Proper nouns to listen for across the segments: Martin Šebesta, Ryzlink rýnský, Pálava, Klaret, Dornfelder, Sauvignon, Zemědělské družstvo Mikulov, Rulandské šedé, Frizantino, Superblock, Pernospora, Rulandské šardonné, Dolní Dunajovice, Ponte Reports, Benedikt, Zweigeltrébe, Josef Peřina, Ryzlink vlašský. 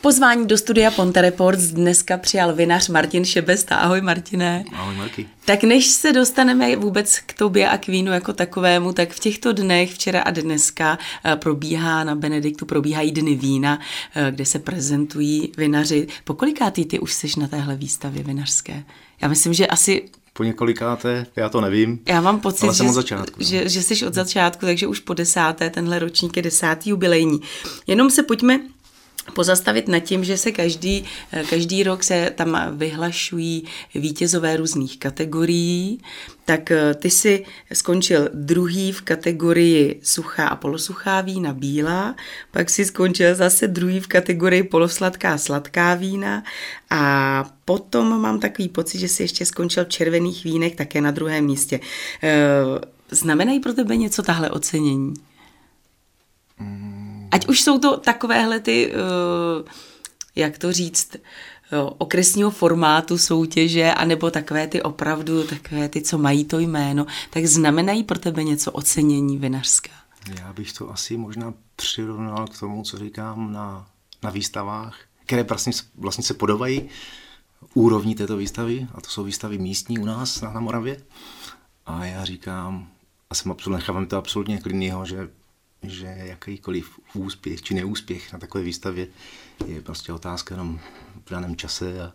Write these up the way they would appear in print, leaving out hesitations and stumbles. Pozvání do studia Ponte Reports dneska přijal vinař Martin Šebesta. Ahoj Martine. Ahoj Marky. Tak než se dostaneme vůbec k tobě a k vínu jako takovému, tak v těchto dnech, včera a dneska, probíhá na Benediktu, probíhají dny vína, kde se prezentují vinaři. Po kolikátý ty už jsi na téhle výstavě vinařské? Já myslím, že asi... Po několikáté, já to nevím. Já mám pocit, ale jsem od začátku, že jsi od začátku, takže už po 10. tenhle ročník je 10. jubilejní. Jenom se pojďme pozastavit nad tím, že se každý rok se tam vyhlašují vítězové různých kategorií. Tak ty jsi skončil 2. v kategorii suchá a polosuchá vína bílá, pak jsi skončil zase 2. v kategorii polosladká a sladká vína a potom mám takový pocit, že jsi ještě skončil v červených vínech také na 2. místě. Znamenají pro tebe něco tahle ocenění? Ať už jsou to takovéhle ty, jak to říct, okresního formátu soutěže, anebo takové ty opravdu, takové ty, co mají to jméno, tak znamenají pro tebe něco ocenění vinařská? Já bych to asi možná přirovnal k tomu, co říkám na výstavách, které vlastně se podobají úrovni této výstavy, a to jsou výstavy místní u nás na Moravě. A já říkám, a jsem nechávám to absolutně klidnýho, že jakýkoliv úspěch či neúspěch na takové výstavě je prostě otázka jenom v daném čase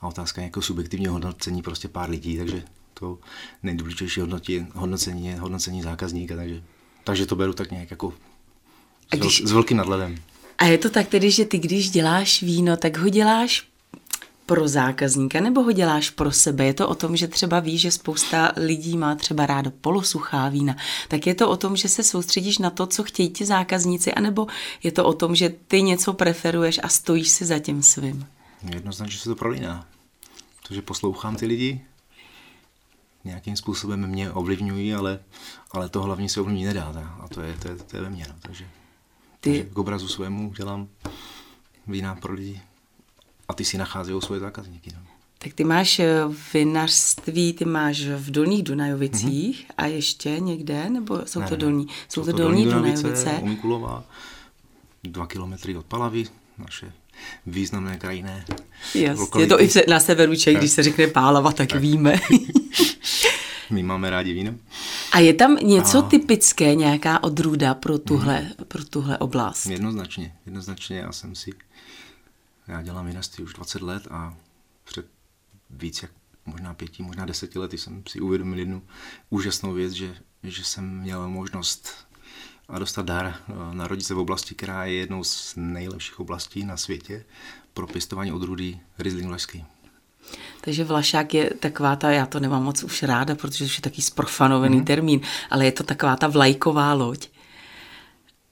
a otázka nějakého subjektivního hodnocení prostě pár lidí, takže to nejdůležitější hodnocení je hodnocení zákazníka, takže to beru tak nějak jako s velkým nadhledem. A je to tak tedy, že ty když děláš víno, tak ho děláš pro zákazníka nebo ho děláš pro sebe? Je to o tom, že třeba víš, že spousta lidí má třeba rádo polosuchá vína, tak je to o tom, že se soustředíš na to, co chtějí ti zákazníci, anebo je to o tom, že ty něco preferuješ a stojíš si za tím svým? Jednoznačně se to prolíná, protože poslouchám ty lidi, nějakým způsobem mě ovlivňují, ale to hlavně se ovlivnit nedá, a to je ve mně. No. Takže k obrazu svému dělám vína pro lidi. A ty si nacházejí svoje zákazníky. No. Tak ty máš vinařství, ty máš v Dolních Dunajovicích a ještě někde, nebo jsou to dolní? Jsou to Dolní Dunajovice. U Mikulova, 2 kilometry od Pálavy, naše významné krajinné. Je to i na severu Čech, když se řekne Pálava, tak. Víme. My máme rádi víno. A je tam něco typické, nějaká odrůda pro tuhle oblast? Jednoznačně já dělám vinařství už 20 let a před víc jak možná 5, možná 10 lety jsem si uvědomil jednu úžasnou věc, že jsem měl možnost a dostat dar narodit se v oblasti, která je jednou z nejlepších oblastí na světě pro pěstování odrůdy Ryzlink vlašský. Takže vlašák je taková ta, já to nemám moc už ráda, protože už je taky zprofanovaný termín, ale je to taková ta vlajková loď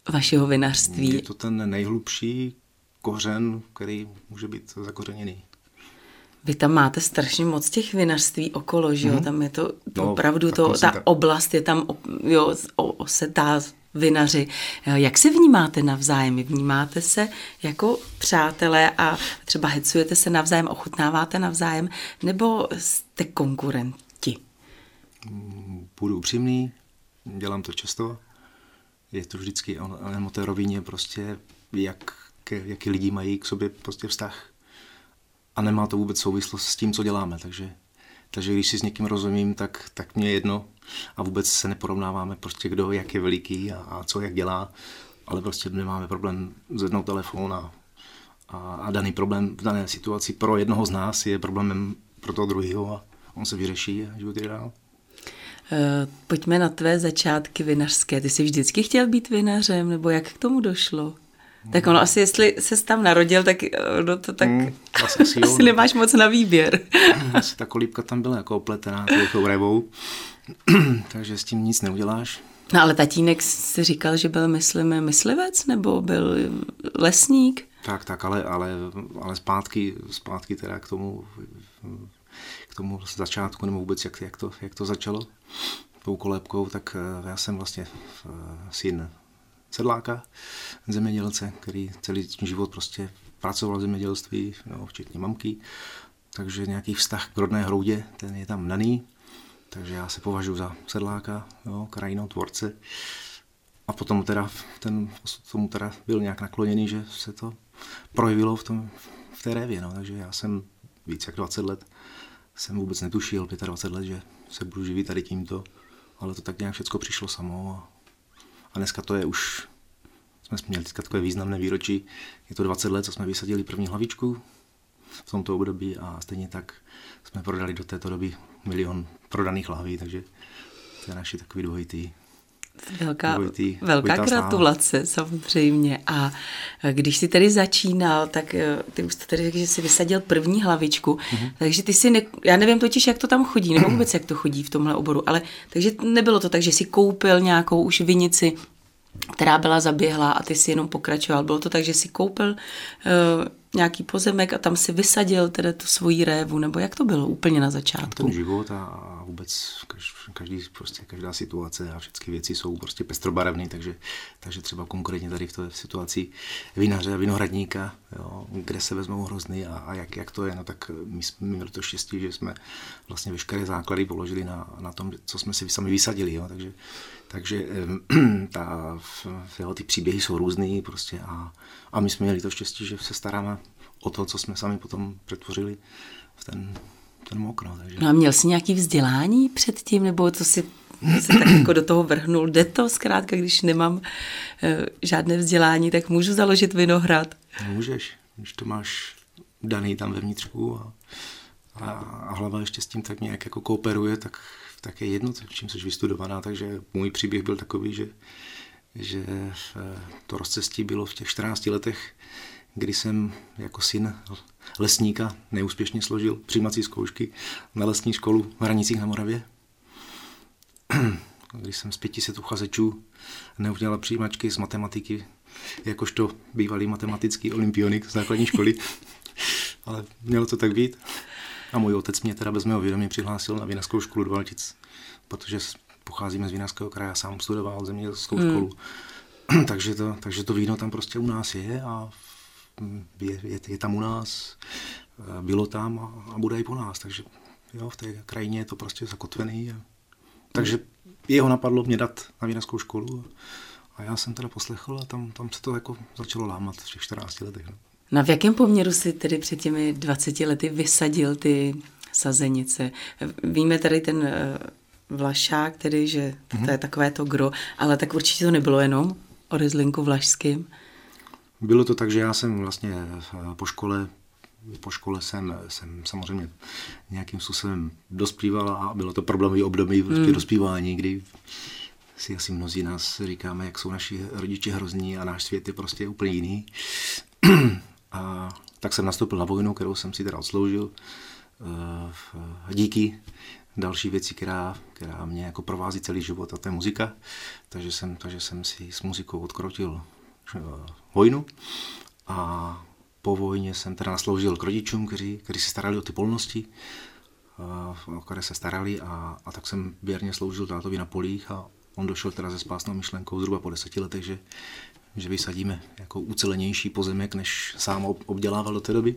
vašeho vinařství. Je to ten nejhlubší kořen, který může být zakořeněný. Vy tam máte strašně moc těch vinařství okolo, že jo? Tam je to opravdu, oblast je tam, osetá vinaři. Jak se vnímáte navzájem? Vnímáte se jako přátelé a třeba hecujete se navzájem, ochutnáváte navzájem, nebo jste konkurenti? Budu upřímný, dělám to často. Je to vždycky o té rovině prostě, jaký lidi mají k sobě prostě vztah. A nemá to vůbec souvislost s tím, co děláme. Takže když si s někým rozumím, tak mě je jedno. A vůbec se neporovnáváme prostě kdo, jak je veliký a co, jak dělá. Ale prostě nemáme problém zvednout telefon a daný problém v dané situaci pro jednoho z nás je problémem pro toho druhého a on se vyřeší a život je dál. Pojďme na tvé začátky vinařské. Ty jsi vždycky chtěl být vinařem, nebo jak k tomu došlo? Tak ono asi, jestli ses tam narodil, tak, asi nemáš moc na výběr. Asi ta kolíbka tam byla jako opletená tou revou, takže s tím nic neuděláš. No ale tatínek si říkal, že byl myslivec, nebo byl lesník? Tak, ale zpátky teda k tomu začátku, nebo vůbec jak to začalo tou kolébkou, tak já jsem vlastně syn sedláka, zemědělce, který celý život prostě pracoval v zemědělství, včetně mamky, takže nějaký vztah k rodné hroudě, ten je tam daný, takže já se považuji za sedláka, krajinou tvorce a potom teda, tomu teda byl nějak nakloněný, že se to projevilo v té révě. No. Takže já jsem víc jak 20 let, jsem vůbec netušil, 25 let, že se budu živit tady tímto, ale to tak nějak všechno přišlo samo. A dneska to je už, jsme měli takové významné výročí, je to 20 let, co jsme vysadili první hlavičku v tomto období a stejně tak jsme prodali do této doby 1 milion prodaných lahví, takže to je naši takový dvojitý. Velká gratulace samozřejmě. A když jsi tady začínal, tak ty už tady řekl, že jsi vysadil první hlavičku, takže ty si, já nevím totiž, jak to tam chodí, nebo vůbec jak to chodí v tomhle oboru, ale takže nebylo to tak, že jsi koupil nějakou už vinici, která byla zaběhlá a ty si jenom pokračoval. Bylo to tak, že jsi koupil nějaký pozemek a tam si vysadil teda tu svoji révu, nebo jak to bylo úplně na začátku? Ten život a vůbec každá situace a všechny věci jsou prostě pestrobarevné, takže třeba konkrétně tady v té situaci vinaře a vinohradníka, jo, kde se vezmou hrozny a jak to je, no tak my jsme měli to štěstí, že jsme vlastně veškeré základy položili na tom, co jsme si sami vysadili, jo, takže ty příběhy jsou různý prostě a my jsme měli to štěstí, že se staráme o to, co jsme sami potom přetvořili v ten mokno. Takže. No a měl jsi nějaký vzdělání předtím, nebo to jsi se tak jako do toho vrhnul? Jde to zkrátka, když nemám žádné vzdělání, tak můžu založit vinohrad? Můžeš, když to máš daný tam ve vnitřku a hlava ještě s tím tak nějak jako kooperuje, tak je jedno, čím jsi vystudovaná, takže můj příběh byl takový, že to rozcestí bylo v těch 14 letech, kdy jsem jako syn lesníka neúspěšně složil přijímací zkoušky na lesní školu v Hranicích na Moravě. Když jsem z 500 uchazečů neudělal přijímačky z matematiky, jakožto bývalý matematický olympionik z základní školy, ale mělo to tak být. A můj otec mě teda bez mého vědomí přihlásil na vinařskou školu do Valtic, protože pocházíme z vinařského kraje, já sám studoval zemědělskou školu. Takže to víno tam prostě u nás je a je tam u nás, bylo tam a bude i po nás. Takže jo, v té krajině je to prostě zakotvený. Takže jeho napadlo mě dát na vinařskou školu a já jsem teda poslechl a tam se to jako začalo lámat v těch 14 letech. No. Na v jakém poměru si tedy před těmi 20 lety vysadil ty sazenice? Víme tady ten vlašák, tedy, že to je takové to gro, ale tak určitě to nebylo jenom o Ryzlinku vlašským. Bylo to tak, že já jsem vlastně po škole jsem samozřejmě nějakým způsobem dospíval a bylo to problémové období v dospívání, kdy si asi mnozí nás říkáme, jak jsou naši rodiče hrozní a náš svět je prostě úplně jiný. A tak jsem nastoupil na vojnu, kterou jsem si teda odsloužil díky další věci, která mě jako provází celý život, a to je muzika. Takže jsem si s muzikou odkrotil vojnu a po vojně jsem teda nasloužil k rodičům, kteří se starali o ty polnosti, o které se starali, a tak jsem věrně sloužil tátovi na polích a on došel teda se spásnou myšlenkou zhruba po 10 letech, že vysadíme jako ucelenější pozemek, než sám obdělával do té doby.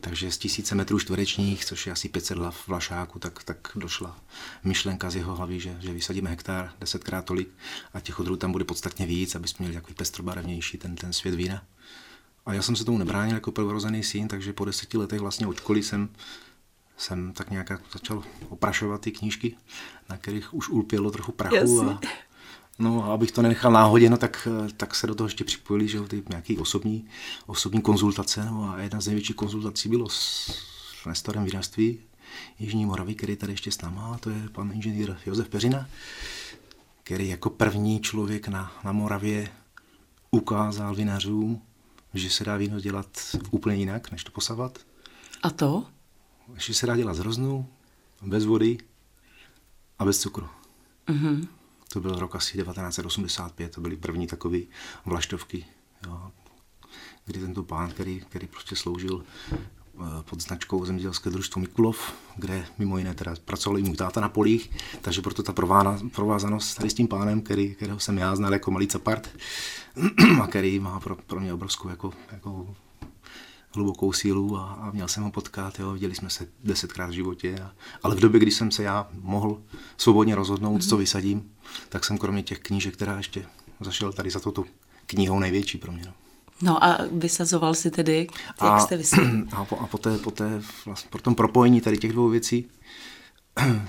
Takže z 1000 metrů čtverečních, což je asi 500 hlav vlašáku, tak došla myšlenka z jeho hlavy, že vysadíme hektar 10krát tolik a těch odrůd tam bude podstatně víc, aby jsme měli takový pestrobarevnější ten svět vína. A já jsem se tomu nebránil jako prvorozený syn, takže po 10 letech vlastně od školy jsem tak nějak začal oprašovat ty knížky, na kterých už ulpělo trochu prachu. No, abych to nenechal náhodě, no, tak se do toho ještě připojili, že ty nějaké osobní konzultace, no, a jedna z největších konzultací bylo s nestorem vinařství Jižní Moravy, který tady ještě s náma, to je pan inženýr Josef Peřina, který jako první člověk na Moravě ukázal vinařům, že se dá víno dělat úplně jinak, než to posavat. A to? Že se dá dělat z hroznů, bez vody a bez cukru. Mhm. To byl rok asi 1985, to byly první takové vlaštovky, jo, kdy tento pán, který prostě sloužil pod značkou Zemědělské družstvo Mikulov, kde mimo jiné teda pracoval i můj táta na polích, takže proto ta provázanost tady s tím pánem, kterého jsem já znal jako malý capart a který má pro mě obrovskou jako hlubokou sílu a měl jsem ho potkat, jo, viděli jsme se 10krát v životě, ale v době, kdy jsem se já mohl svobodně rozhodnout, co vysadím, tak jsem kromě těch knížek, která ještě zašel tady za touto knihou největší pro mě. No. No a vysazoval si tedy, jak jste vysadil? A poté vlastně po tom propojení tady těch dvou věcí,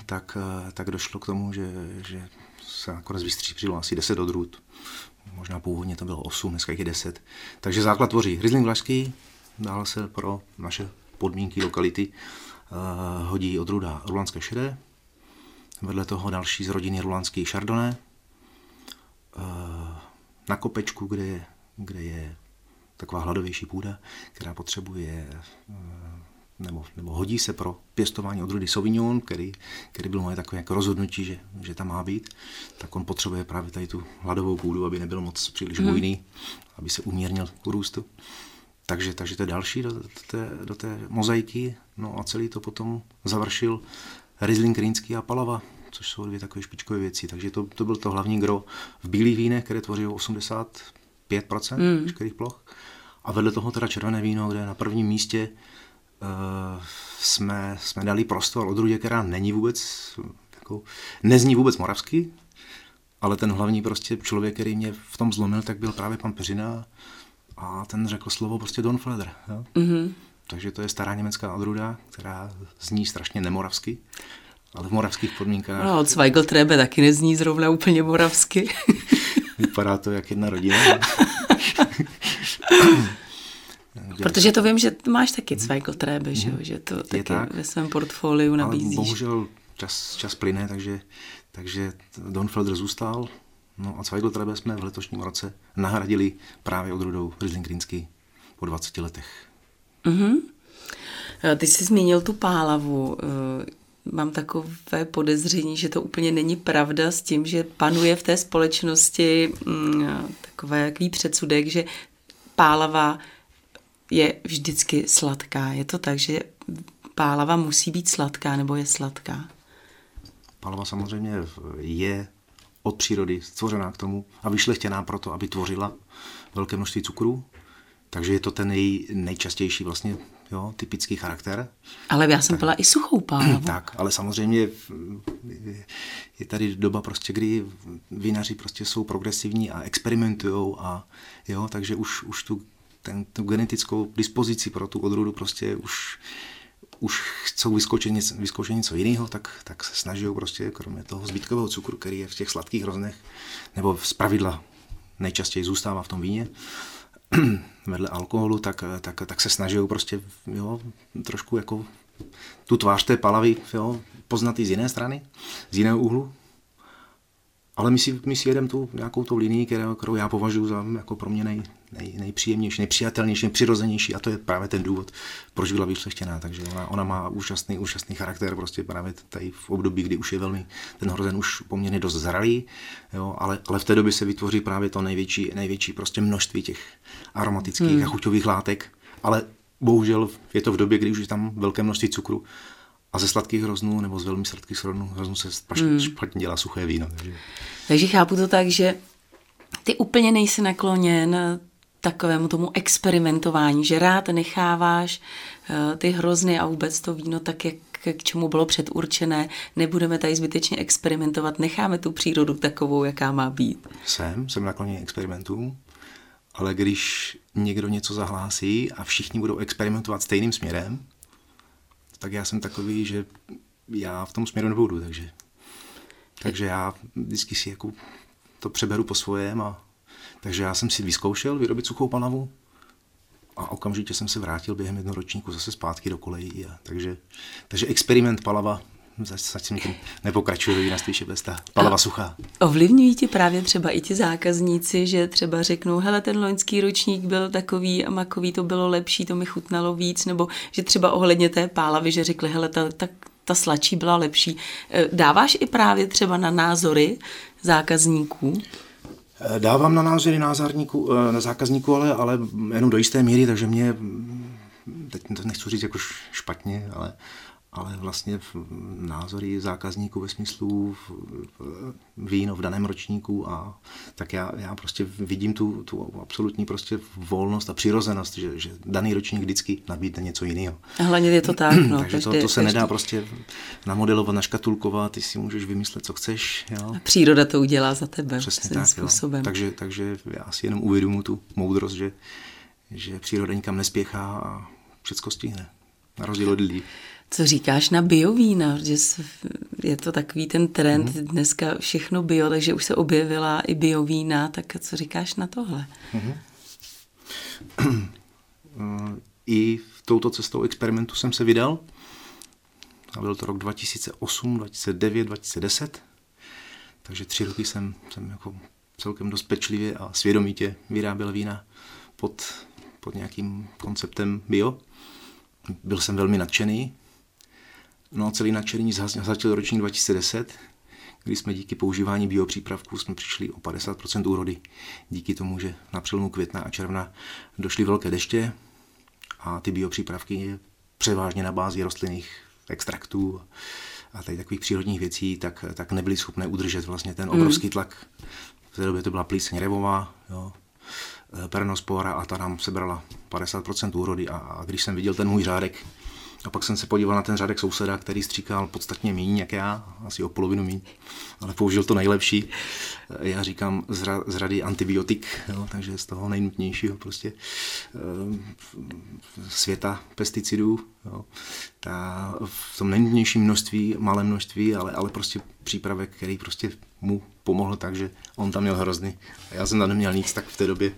tak došlo k tomu, že se nakonec vystřípřilo asi 10 odrůd. Možná původně to bylo 8, dneska je 10. Takže základ tvoří Ryzlink vlašský, dále se pro naše podmínky lokality hodí odrůda rulandské šedé, vedle toho další z rodiny rulandské šardonné, na kopečku, kde je taková hladovější půda, která potřebuje, nebo hodí se pro pěstování odrůdy Sauvignon, který byl moje takové jako rozhodnutí, že tam má být, tak on potřebuje právě tady tu hladovou půdu, aby nebyl moc příliš bujný, aby se umírnil k růstu. Takže to je další do té mozaiky, no a celý to potom završil Ryzlink rýnský a Pálava, což jsou dvě takové špičkové věci, takže to byl to hlavní gro v bílých vínech, které tvoří 85% veškerých ploch. A vedle toho teda červené víno, kde na prvním místě jsme dali prostor odrůdě, která není vůbec, jako, nezní vůbec moravsky, ale ten hlavní prostě člověk, který mě v tom zlomil, tak byl právě pan Peřina a ten řekl slovo prostě Dornfelder. Ja? Mm-hmm. Takže to je stará německá odrůda, která zní strašně nemoravsky, ale v moravských podmínkách... No, od Zweigeltrébe taky nezní zrovna úplně moravsky. Vypadá to jak jedna rodina. Protože to vím, že máš taky Zweigeltrébe, že to taky tak, ve svém portfoliu nabízíš. Ale bohužel čas plyne, takže Dornfelder zůstal. No a Zweigeltrébe jsme v letošním roce nahradili právě odrůdou Ryzlink rýnský po 20 letech. Mm-hmm. Ty jsi zmínil tu Pálavu. Mám takové podezření, že to úplně není pravda s tím, že panuje v té společnosti takový předsudek, že Pálava je vždycky sladká. Je to tak, že Pálava musí být sladká nebo je sladká? Pálava samozřejmě je od přírody stvořená k tomu a vyšlechtěná proto, aby tvořila velké množství cukru. Takže je to ten její nejčastější vlastně, jo, typický charakter. Ale já jsem byla i suchou pálavu. Tak, ale samozřejmě je tady doba prostě, kdy vinaři prostě jsou progresivní a experimentujou a jo, takže už tu genetickou dispozici pro tu odrůdu prostě už chcou vyzkoušet něco jiného, tak se snaží prostě kromě toho zbytkového cukru, který je v těch sladkých hroznech, nebo zpravidla nejčastěji zůstává v tom víně, vedle alkoholu, tak se snaží prostě, jo, trošku jako tu tvář té Pálavy, jo, poznat i z jiné strany, z jiného úhlu. Ale my si jedeme tu nějakou tou linii, kterou já považuji za jako pro mě nejpříjemnější, nejpřijatelnější, přirozenější, a to je právě ten důvod, proč byla vyšlechtěná. Takže ona má úžasný charakter prostě právě tady v období, kdy už je velmi ten hrozen už poměrně dost zralý, jo, ale v té době se vytvoří právě to největší prostě množství těch aromatických a chuťových látek, ale bohužel je to v době, kdy už je tam velké množství cukru. A ze sladkých hroznů nebo z velmi sladkých hroznů se špatně dělá suché víno. Takže chápu to tak, že ty úplně nejsi nakloněn takovému tomu experimentování, že rád necháváš ty hrozny a vůbec to víno tak, jak k čemu bylo předurčené. Nebudeme tady zbytečně experimentovat, necháme tu přírodu takovou, jaká má být. Jsem nakloněn experimentům, ale když někdo něco zahlásí a všichni budou experimentovat stejným směrem, tak já jsem takový, že já v tom směru nebudu, takže já vždycky si jako to přeberu po svém, takže já jsem si vyzkoušel vyrobit suchou Pálavu a okamžitě jsem se vrátil během jednoročníku zase zpátky do kolejí, takže experiment Pálava zatím nepokračuje, jinak spíše bez ta Pálava suchá. Ovlivňují ti právě třeba i ti zákazníci, že třeba řeknou, hele, ten loňský ročník byl takový a makový, to bylo lepší, to mi chutnalo víc, nebo že třeba ohledně té Pálavy, že řekli, hele, ta sladší byla lepší. Dáváš i právě třeba na názory zákazníků? Dávám na názory na zákazníků, ale jenom do jisté míry, takže mě, teď to nechci říct jako špatně, ale vlastně názory zákazníků ve smyslu víno v daném ročníku, a tak já prostě vidím tu absolutní prostě volnost a přirozenost, že daný ročník vždycky nabídne něco jiného. A hlavně je to tak, no. Takže to se nedá prostě namodelovat, naškatulkovat, ty si můžeš vymyslet, co chceš. Jo. A příroda to udělá za tebe. Přesně tak, způsobem. Takže já si jenom uvědomuji tu moudrost, že že příroda nikam nespěchá a všecko stihne. Na rozdíl od lidí. Co říkáš na biovína? Že je to takový ten trend, dneska všechno bio, takže už se objevila i biovína, tak co říkáš na tohle? I touto cestou experimentu jsem se vydal. A byl to rok 2008, 2009, 2010. Takže 3 roky jsem jako celkem dost pečlivě a svědomitě vyráběl vína pod nějakým konceptem bio. Byl jsem velmi nadšený. No a celý nadšení začal ročník 2010, kdy jsme díky používání biopřípravků jsme přišli o 50% úrody. Díky tomu, že na přelomu května a června došly velké deště a ty biopřípravky převážně na bázi rostlinných extraktů a tady takových přírodních věcí, tak nebyly schopné udržet vlastně ten obrovský tlak. V té době to byla plíseň revová, jo, pernospora a ta nám sebrala 50% úrody a když jsem viděl ten můj řádek a pak jsem se podíval na ten řádek souseda, který stříkal podstatně míň jak já, asi o polovinu míň, ale použil to nejlepší. Já říkám z řady antibiotik, jo, takže z toho nejnutnějšího prostě světa pesticidů. Jo. Ta v tom nejnutnějším množství, malé množství, ale prostě přípravek, který prostě mu pomohl tak, že on tam měl hrozny. Já jsem tam neměl nic, tak v té době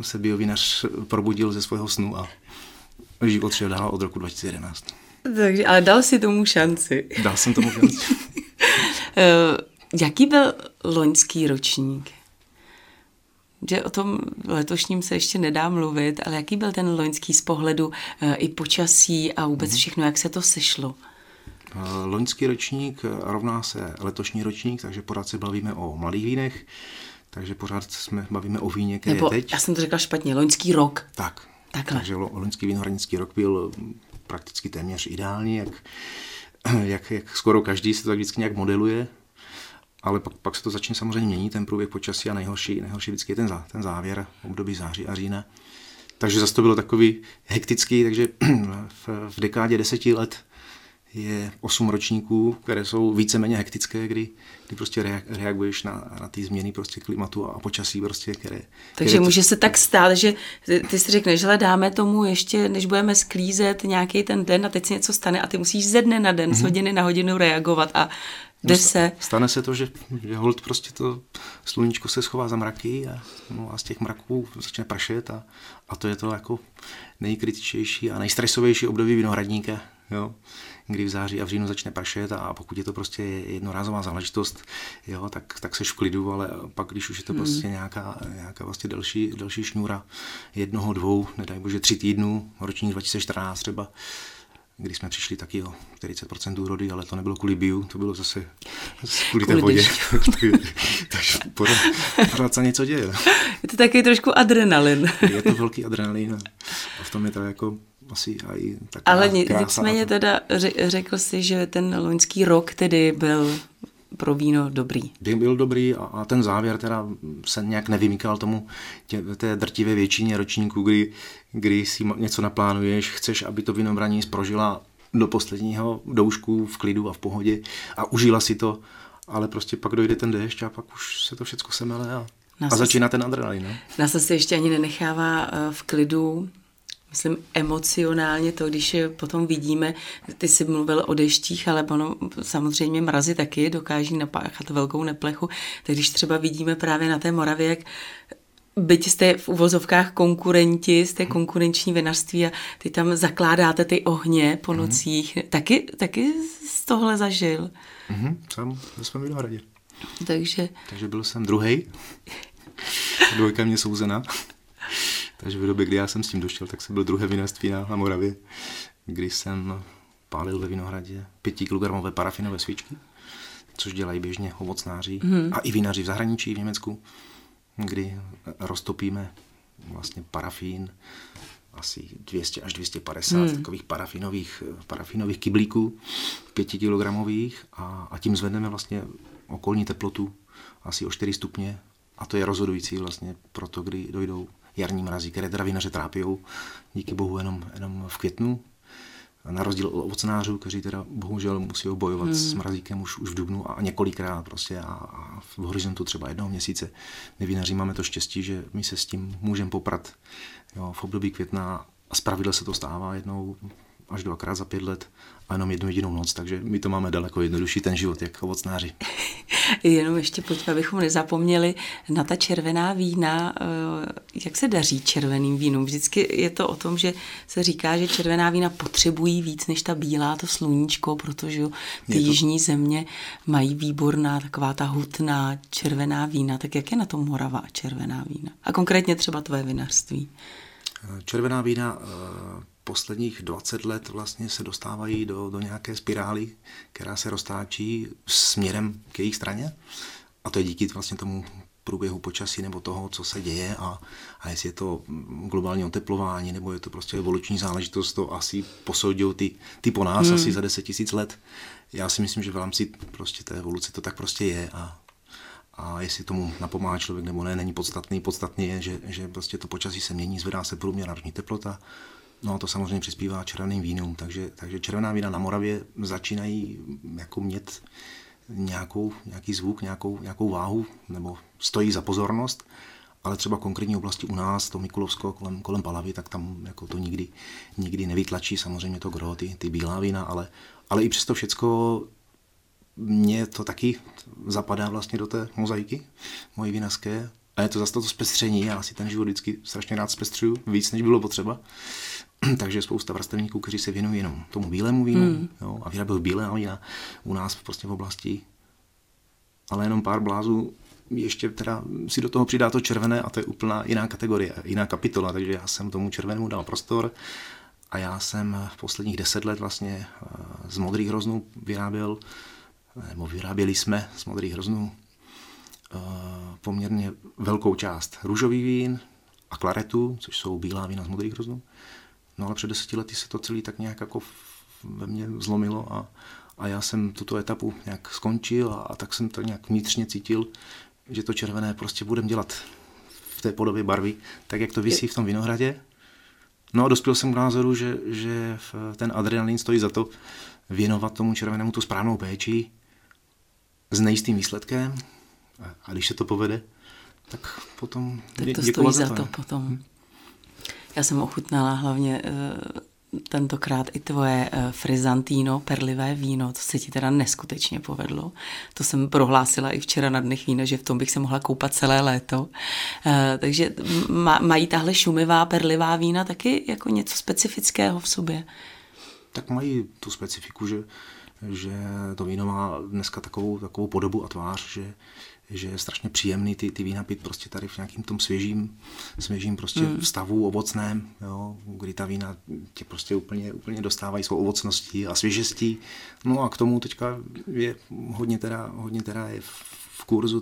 se biovinař probudil ze svého snu a život šel dál od roku 2011. Takže, ale dal si tomu šanci. Dal jsem tomu šanci. Jaký byl loňský ročník? Že o tom letošním se ještě nedá mluvit, ale jaký byl ten loňský z pohledu i počasí a vůbec všechno, jak se to sešlo? Loňský ročník rovná se letošní ročník, takže pořád se bavíme o mladých vínech, takže pořád se bavíme o víně, které je teď. Já jsem to řekla špatně, loňský rok. Tak. Takhle. Takže loňský vinohradnický rok byl prakticky téměř ideální, jak skoro každý se to tak vždycky nějak modeluje, ale pak se to začne samozřejmě měnit, ten průběh počasí a nejhorší vždycky je ten závěr období září a října. Takže zase to bylo takový hektický, takže v dekádě 10 let je 8 ročníků, které jsou víceméně hektické, kdy prostě reaguješ na ty změny prostě klimatu a počasí prostě, které... Takže může se tak stát, že ty si řekneš, že dáme tomu ještě, než budeme sklízet nějaký ten den a teď se něco stane a ty musíš ze dne na den, z hodiny na hodinu reagovat a jde se. Stane se to, že holt prostě to sluníčko se schová za mraky a z těch mraků začne pršet a to je to jako nejkritičtější a nejstresovější období vinohradníka, jo. Kdy v září a v říjnu začne pršet a pokud je to prostě jednorázová záležitost, jo, tak seš v klidu, ale pak, když už je to prostě nějaká vlastně delší šňůra 1, 2, nedaj bože 3 týdnů, ročník 2014 třeba, kdy jsme přišli taky o 40% úrody, ale to nebylo kvůli biu, to bylo zase kvůli té vodě. Takže pořád se něco děje. Je to taky trošku adrenalin. Je to velký adrenalin a v tom je teda jako asi i taková ale nicméně teda řekl si, že ten loňský rok tedy byl pro víno dobrý. Byl dobrý a ten závěr teda se nějak nevymykal tomu té drtivé většině ročníků, kdy si něco naplánuješ, chceš, aby to vinobraní sprožila do posledního doušku v klidu a v pohodě a užila si to, ale prostě pak dojde ten déšť a pak už se to všechno semele a začíná ten adrenalin. No? Nás se ještě ani nenechává v klidu. Myslím emocionálně to, když potom vidíme, ty jsi mluvil o deštích, ale ono, samozřejmě mrazy taky dokáží napáchat velkou neplechu, tak když třeba vidíme právě na té Moravě, jak byť jste v uvozovkách konkurenti, jste konkurenční vinařství a ty tam zakládáte ty ohně po nocích, taky z tohle zažil. Sám ve svém vinohradě. Takže byl jsem druhej, dvojka mě souzena. Takže v době, kdy já jsem s tím došel, tak jsem byl druhé vinařství na Moravě, kdy jsem pálil ve vinohradě 5 kilogramové parafinové svíčky, což dělají běžně ovocnáři a i vinaři v zahraničí, v Německu, kdy roztopíme vlastně parafín, asi 200 až 250 takových parafinových kyblíků, 5 kilogramových a tím zvedneme vlastně okolní teplotu asi o 4 stupně a to je rozhodující vlastně pro to, kdy dojdou jarní mrazí, které teda vinaře trápijou, díky bohu jenom v květnu, na rozdíl od ovocnářů, kteří teda bohužel musí bojovat s mrazíkem už v dubnu a několikrát prostě a v horizontu třeba jednoho měsíce. My vinaři máme to štěstí, že my se s tím můžeme poprat, jo, v období května a zpravidla se to stává jednou až dvakrát za 5 let a jenom jednu jedinou noc, takže my to máme daleko jednodušší ten život, jak ovocnáři. Jenom ještě pojďme, abychom nezapomněli na ta červená vína, jak se daří červeným vínům. Vždycky je to o tom, že se říká, že červená vína potřebují víc než ta bílá, to sluníčko, protože ty jižní země mají výborná, taková ta hutná červená vína. Tak jak je na tom Morava a červená vína? A konkrétně třeba tvoje vinařství. Červená vína posledních 20 let vlastně se dostávají do nějaké spirály, která se roztáčí směrem k jejich straně. A to je díky vlastně tomu průběhu počasí nebo toho, co se děje a jestli je to globální oteplování nebo je to prostě evoluční záležitost, to asi posoudí ty po nás asi za 10 000 let. Já si myslím, že v rámci prostě té evoluce to tak prostě je a jestli tomu napomáhá člověk nebo ne, není podstatný. Podstatný je, že prostě to počasí se mění, zvedá se průměrná roční teplota. No a to samozřejmě přispívá červeným vínům, takže červená vína na Moravě začínají jako mít nějaký zvuk, nějakou váhu, nebo stojí za pozornost, ale třeba konkrétní oblasti u nás, to Mikulovsko kolem Pálavy, tak tam jako to nikdy nevytlačí, samozřejmě to gro, ty bílá vína, ale i přesto všecko mě to taky zapadá vlastně do té mozaiky mojí vinařské. A je to zase to zpestření, já si ten život vždycky strašně rád zpestřuju, víc než bylo potřeba. Takže je spousta vrstevníků, kteří se věnují jenom tomu bílému vínu, jo, a vyrábějí bílé vína u nás prostě v oblasti. Ale jenom pár blázů ještě teda si do toho přidá to červené a to je úplná jiná kategorie, jiná kapitola, takže já jsem tomu červenému dal prostor a já jsem v posledních 10 let vlastně z modrých hroznů vyráběli jsme z modrých hroznů poměrně velkou část růžový vín a klaretu, což jsou bílá vína z modrých hroznů. No ale před 10 lety se to celé tak nějak jako ve mně zlomilo a já jsem tuto etapu nějak skončil a tak jsem to nějak vnitřně cítil, že to červené prostě budem dělat v té podobě barvy, tak jak to visí v tom vinohradě. No a dospěl jsem k názoru, že ten adrenalin stojí za to věnovat tomu červenému tu správnou péči s nejistým výsledkem. A když se to povede, tak potom tak to stojí za to potom. Já jsem ochutnala hlavně tentokrát i tvoje Frizantino, perlivé víno, to se ti teda neskutečně povedlo. To jsem prohlásila i včera na Dnech vína, že v tom bych se mohla koupat celé léto. Takže mají tahle šumivá perlivá vína taky jako něco specifického v sobě? Tak mají tu specifiku, že to víno má dneska takovou podobu a tvář, že je strašně příjemný ty vína pít prostě tady v nějakým tom svěžím prostě stavu ovocném, jo, kdy ta vína tě prostě úplně dostávají svou ovocností a svěžestí. No a k tomu teďka je hodně teda je v kurzu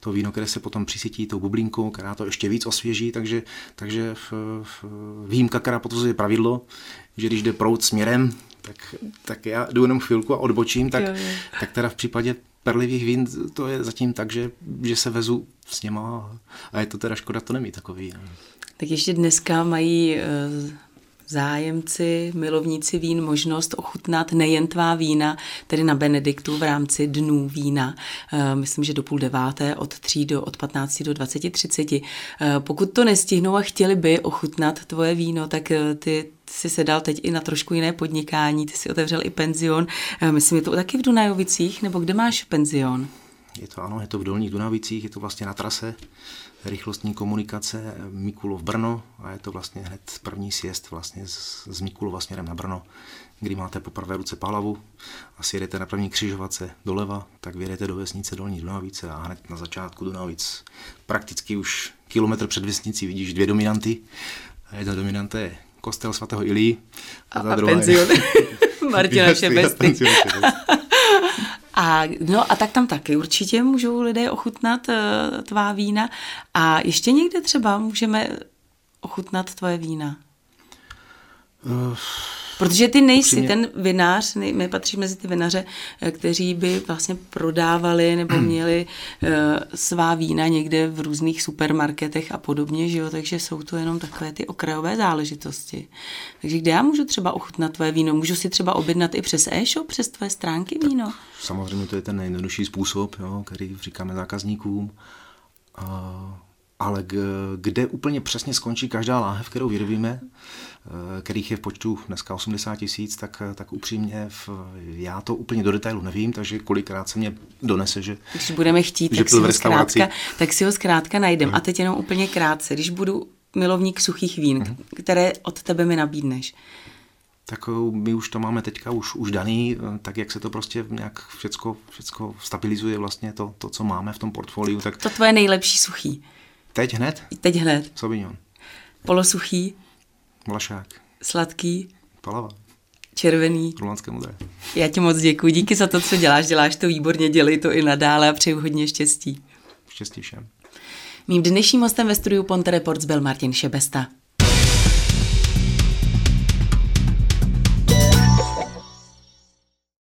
to víno, které se potom přisytí tou bublinkou, která to ještě víc osvěží, takže výjimka, která potvrzuje pravidlo, že když jde proud směrem, tak já jdu jenom chvilku a odbočím, tak teda v případě perlivých vín to je zatím tak, že se vezu s něma a je to teda škoda, to nemí takový. Tak ještě dneska mají zájemci, milovníci vín možnost ochutnat nejen tvá vína, tedy na Benediktu v rámci Dnů vína. Myslím, že do 8:30 od 3 od 15 do 20:30. Pokud to nestihnou a chtěli by ochutnat tvoje víno, tak ty jsi se dal teď i na trošku jiné podnikání, ty jsi otevřel i penzion. Myslím, je to taky v Dunajovicích, nebo kde máš penzion? Je to v Dolních Dunajovicích, je to vlastně na trase rychlostní komunikace Mikulov-Brno a je to vlastně hned první sjezd vlastně z Mikulova směrem na Brno, kdy máte po pravé ruce Pálavu a sjedete na první křižovatce doleva, tak vyjedete do vesnice Dolní Dunajovice a hned na začátku Dunajovic prakticky už kilometr před vesnicí vidíš 2 dominanty a jedna dominanta je kostel sv. Ilí a druhá penzion Martina Šebesty. A tak tam taky určitě můžou lidé ochutnat tvá vína. A ještě někde třeba můžeme ochutnat tvoje vína? Protože ty nejsi upřímně ten vinař, my patříme mezi ty vinaře, kteří by vlastně prodávali nebo měli svá vína někde v různých supermarketech a podobně, že jo? Takže jsou to jenom takové ty okrajové záležitosti. Takže kde já můžu třeba ochutnat tvoje víno? Můžu si třeba objednat i přes e-shop, přes tvoje stránky víno? Tak, samozřejmě to je ten nejjednodušší způsob, jo, který říkáme zákazníkům. Ale kde úplně přesně skončí každá láhev, kterou vyrobíme, kterých je v počtu dneska 80 000, tak upřímně já to úplně do detailu nevím, takže kolikrát se mě donese, že... Když budeme chtít, tak si ho zkrátka najdem. A teď jenom úplně krátce. Když budu milovník suchých vín, které od tebe mi nabídneš, tak my už to máme teďka už daný, tak jak se to prostě nějak všecko stabilizuje vlastně to, co máme v tom portfoliu. Tak... To tvoje nejlepší suchý. Teď hned. Sauvignon. Polosuchý. Vlašák. Sladký. Pálava. Červený. Rulandské šedé. Já ti moc děkuji. Díky za to, co děláš. Děláš to výborně, dělej to i nadále a přeju hodně štěstí. Štěstí všem. Mým dnešním hostem ve studiu Ponte Reports byl Martin Šebesta.